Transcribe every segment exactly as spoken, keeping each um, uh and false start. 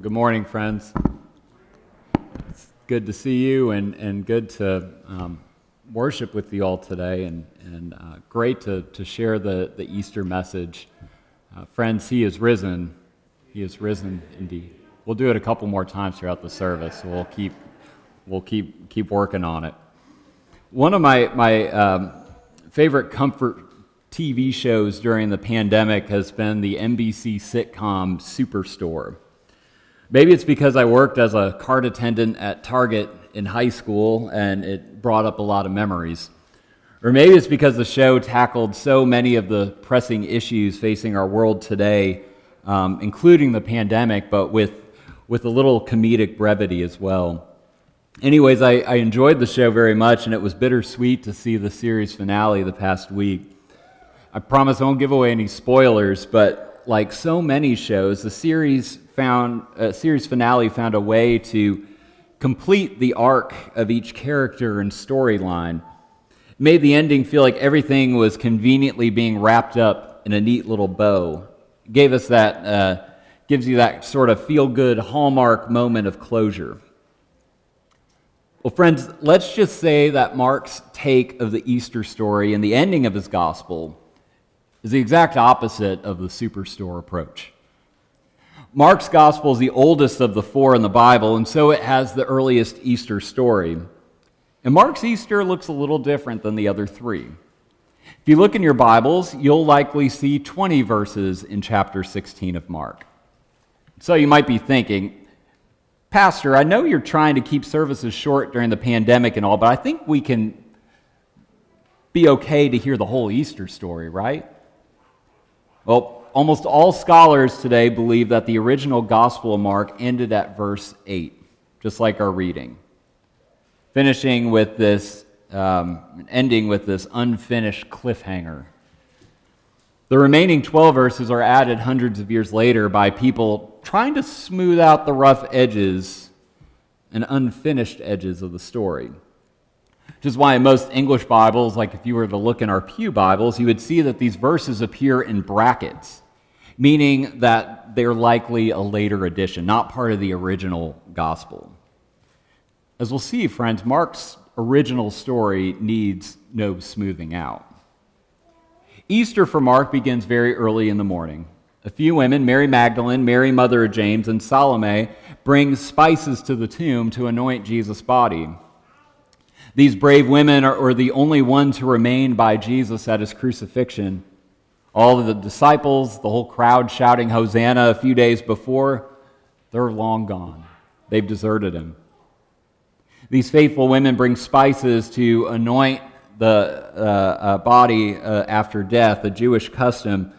Good morning, friends. It's good to see you and, and good to um, worship with you all today, and, and uh, great to, to share the, the Easter message. Uh, friends, He is risen. He is risen indeed. We'll do it a couple more times throughout the service. We'll keep we'll keep keep working on it. One of my, my um, favorite comfort T V shows during the pandemic has been the N B C sitcom Superstore. Maybe it's because I worked as a cart attendant at Target in high school and it brought up a lot of memories. Or maybe it's because the show tackled so many of the pressing issues facing our world today, um, including the pandemic, but with, with a little comedic brevity as well. Anyways, I, I enjoyed the show very much, and it was bittersweet to see the series finale the past week. I promise I won't give away any spoilers, but like so many shows, the series found uh, series finale found a way to complete the arc of each character and storyline. It made the ending feel like everything was conveniently being wrapped up in a neat little bow. It gave us that uh, gives you that sort of feel-good Hallmark moment of closure. Well, friends, let's just say that Mark's take of the Easter story and the ending of his gospel is the exact opposite of the Superstore approach. Mark's gospel is the oldest of the four in the Bible, and so it has the earliest Easter story. And Mark's Easter looks a little different than the other three. If you look in your Bibles, you'll likely see twenty verses in chapter sixteen of Mark. So you might be thinking, Pastor, I know you're trying to keep services short during the pandemic and all, but I think we can be okay to hear the whole Easter story, right? Well, almost all scholars today believe that the original Gospel of Mark ended at verse eight, just like our reading, finishing with this, um, ending with this unfinished cliffhanger. The remaining twelve verses are added hundreds of years later by people trying to smooth out the rough edges and unfinished edges of the story. Which is why in most English Bibles, like if you were to look in our pew Bibles, you would see that these verses appear in brackets, meaning that they're likely a later addition, not part of the original gospel. As we'll see, friends, Mark's original story needs no smoothing out. Easter for Mark begins very early in the morning. A few women, Mary Magdalene, Mary Mother of James, and Salome, bring spices to the tomb to anoint Jesus' body. These brave women are, are the only ones who remained by Jesus at his crucifixion. All of the disciples, the whole crowd shouting Hosanna a few days before, they're long gone. They've deserted him. These faithful women bring spices to anoint the uh, uh, body uh, after death, a Jewish custom.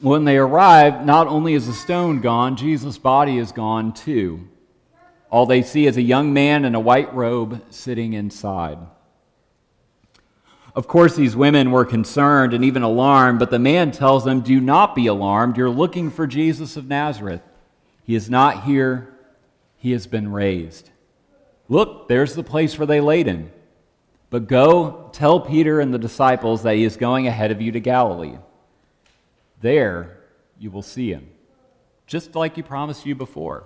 When they arrive, not only is the stone gone, Jesus' body is gone too. All they see is a young man in a white robe sitting inside. Of course, these women were concerned and even alarmed, but the man tells them, "Do not be alarmed. You're looking for Jesus of Nazareth. He is not here. He has been raised. Look, there's the place where they laid him. But go tell Peter and the disciples that he is going ahead of you to Galilee. There you will see him, just like he promised you before."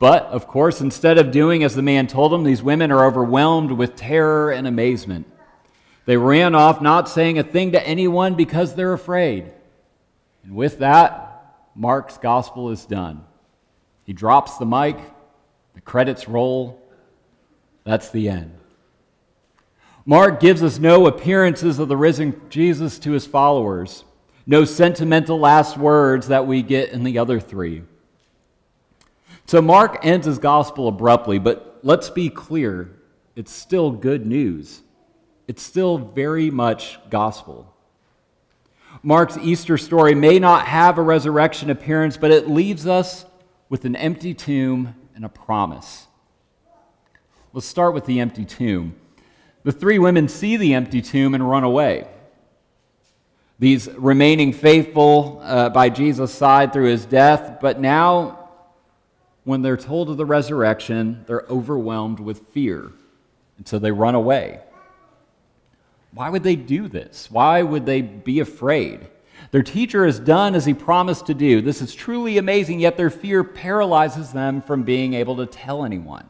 But, of course, instead of doing as the man told them, these women are overwhelmed with terror and amazement. They ran off, not saying a thing to anyone because they're afraid. And with that, Mark's gospel is done. He drops the mic, the credits roll. That's the end. Mark gives us no appearances of the risen Jesus to his followers, no sentimental last words that we get in the other three. So Mark ends his gospel abruptly, but let's be clear, it's still good news. It's still very much gospel. Mark's Easter story may not have a resurrection appearance, but it leaves us with an empty tomb and a promise. Let's start with the empty tomb. The three women see the empty tomb and run away. These remaining faithful uh, by Jesus' side through his death, but now when they're told of the resurrection, they're overwhelmed with fear, and so they run away. Why would they do this? Why would they be afraid? Their teacher has done as he promised to do. This is truly amazing, yet their fear paralyzes them from being able to tell anyone.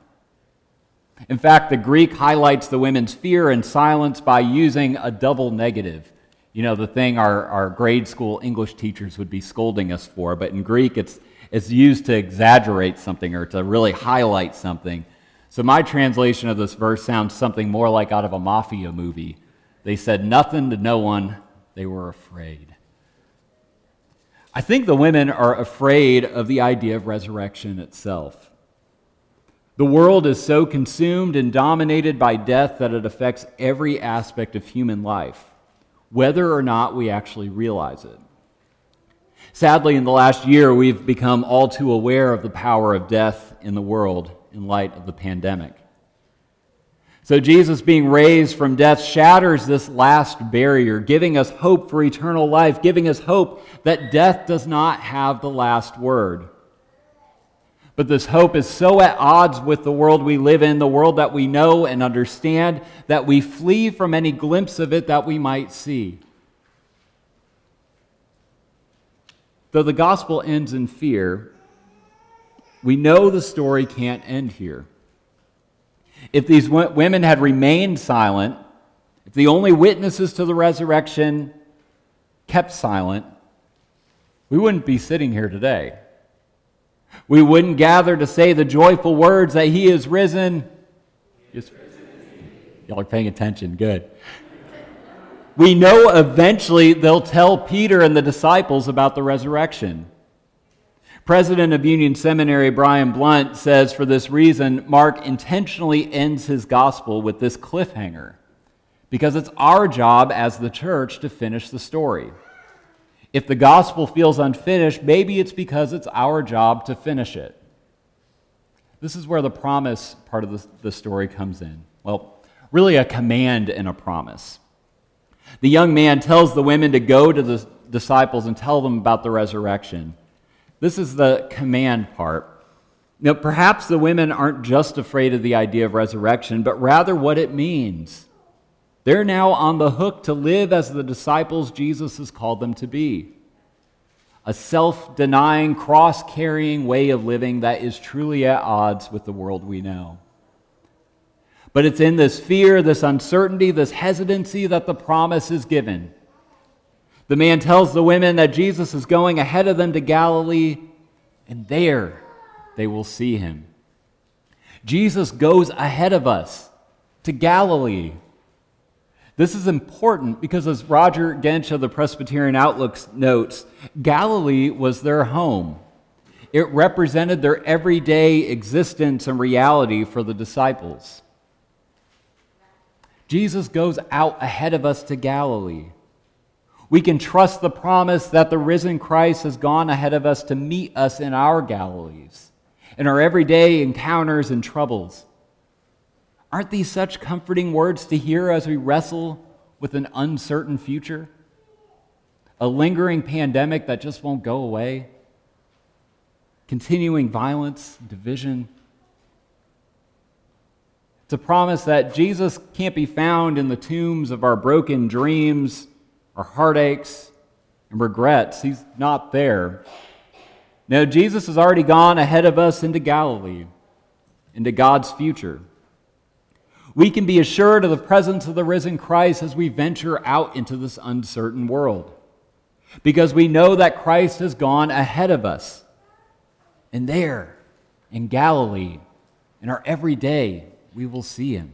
In fact, the Greek highlights the women's fear and silence by using a double negative. You know, the thing our, our grade school English teachers would be scolding us for, but in Greek it's it's used to exaggerate something or to really highlight something. So my translation of this verse sounds something more like out of a mafia movie. They said nothing to no one, they were afraid. I think the women are afraid of the idea of resurrection itself. The world is so consumed and dominated by death that it affects every aspect of human life, whether or not we actually realize it. Sadly, in the last year, we've become all too aware of the power of death in the world in light of the pandemic. So Jesus being raised from death shatters this last barrier, giving us hope for eternal life, giving us hope that death does not have the last word. But this hope is so at odds with the world we live in, the world that we know and understand, that we flee from any glimpse of it that we might see. Though the gospel ends in fear, we know the story can't end here. If these women had remained silent, if the only witnesses to the resurrection kept silent, we wouldn't be sitting here today. We wouldn't gather to say the joyful words that He is risen. He is risen. Y'all are paying attention. Good. We know eventually they'll tell Peter and the disciples about the resurrection. President of Union Seminary, Brian Blunt, says for this reason, Mark intentionally ends his gospel with this cliffhanger because it's our job as the church to finish the story. If the gospel feels unfinished, maybe it's because it's our job to finish it. This is where the promise part of the, the story comes in. Well, really a command and a promise. The young man tells the women to go to the disciples and tell them about the resurrection. This is the command part. Now, perhaps the women aren't just afraid of the idea of resurrection, but rather what it means. They're now on the hook to live as the disciples Jesus has called them to be. A self-denying, cross-carrying way of living that is truly at odds with the world we know. But it's in this fear, this uncertainty, this hesitancy that the promise is given. The man tells the women that Jesus is going ahead of them to Galilee, and there they will see him. Jesus goes ahead of us to Galilee. This is important because, as Roger Gench of the Presbyterian Outlook notes, Galilee was their home. It represented their everyday existence and reality for the disciples. Jesus goes out ahead of us to Galilee. We can trust the promise that the risen Christ has gone ahead of us to meet us in our Galilees, in our everyday encounters and troubles. Aren't these such comforting words to hear as we wrestle with an uncertain future? A lingering pandemic that just won't go away? Continuing violence, division? It's a promise that Jesus can't be found in the tombs of our broken dreams, our heartaches, and regrets. He's not there. No, Jesus has already gone ahead of us into Galilee, into God's future. We can be assured of the presence of the risen Christ as we venture out into this uncertain world, because we know that Christ has gone ahead of us. And there, in Galilee, in our everyday, we will see Him.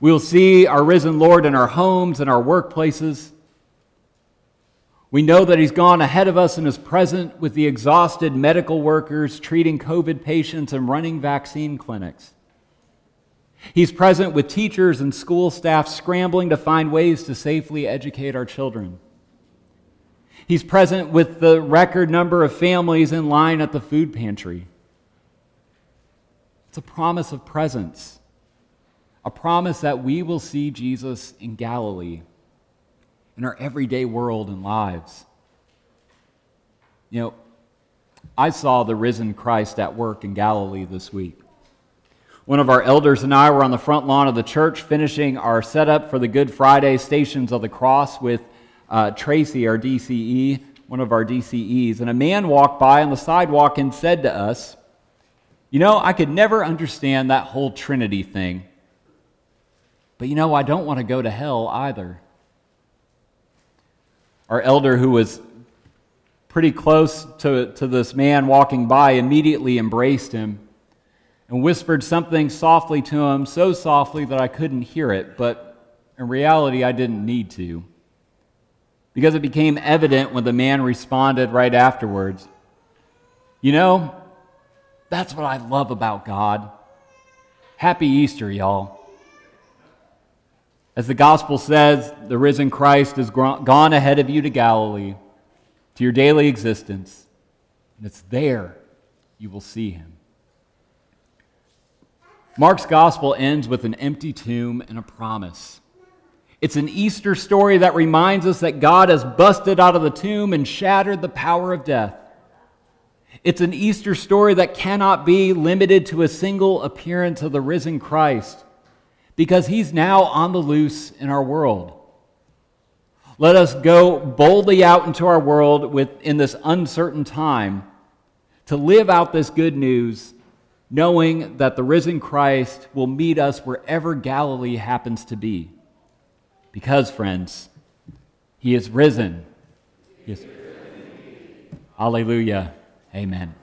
We'll see our risen Lord in our homes and our workplaces. We know that He's gone ahead of us and is present with the exhausted medical workers treating COVID patients and running vaccine clinics. He's present with teachers and school staff scrambling to find ways to safely educate our children. He's present with the record number of families in line at the food pantry. It's a promise of presence, a promise that we will see Jesus in Galilee, in our everyday world and lives. You know, I saw the risen Christ at work in Galilee this week. One of our elders and I were on the front lawn of the church finishing our setup for the Good Friday Stations of the Cross with uh, Tracy, our D C E, one of our D C Es, and a man walked by on the sidewalk and said to us, you know, I could never understand that whole Trinity thing, but you know, I don't want to go to hell either. Our elder, who was pretty close to, to this man walking by, immediately embraced him and whispered something softly to him, so softly that I couldn't hear it, but in reality, I didn't need to, because it became evident when the man responded right afterwards, you know, that's what I love about God. Happy Easter, y'all. As the gospel says, the risen Christ has gone ahead of you to Galilee, to your daily existence, and it's there you will see him. Mark's gospel ends with an empty tomb and a promise. It's an Easter story that reminds us that God has busted out of the tomb and shattered the power of death. It's an Easter story that cannot be limited to a single appearance of the risen Christ, because he's now on the loose in our world. Let us go boldly out into our world with, in this uncertain time, to live out this good news, knowing that the risen Christ will meet us wherever Galilee happens to be. Because, friends, he is risen. He is risen. Hallelujah. Amen.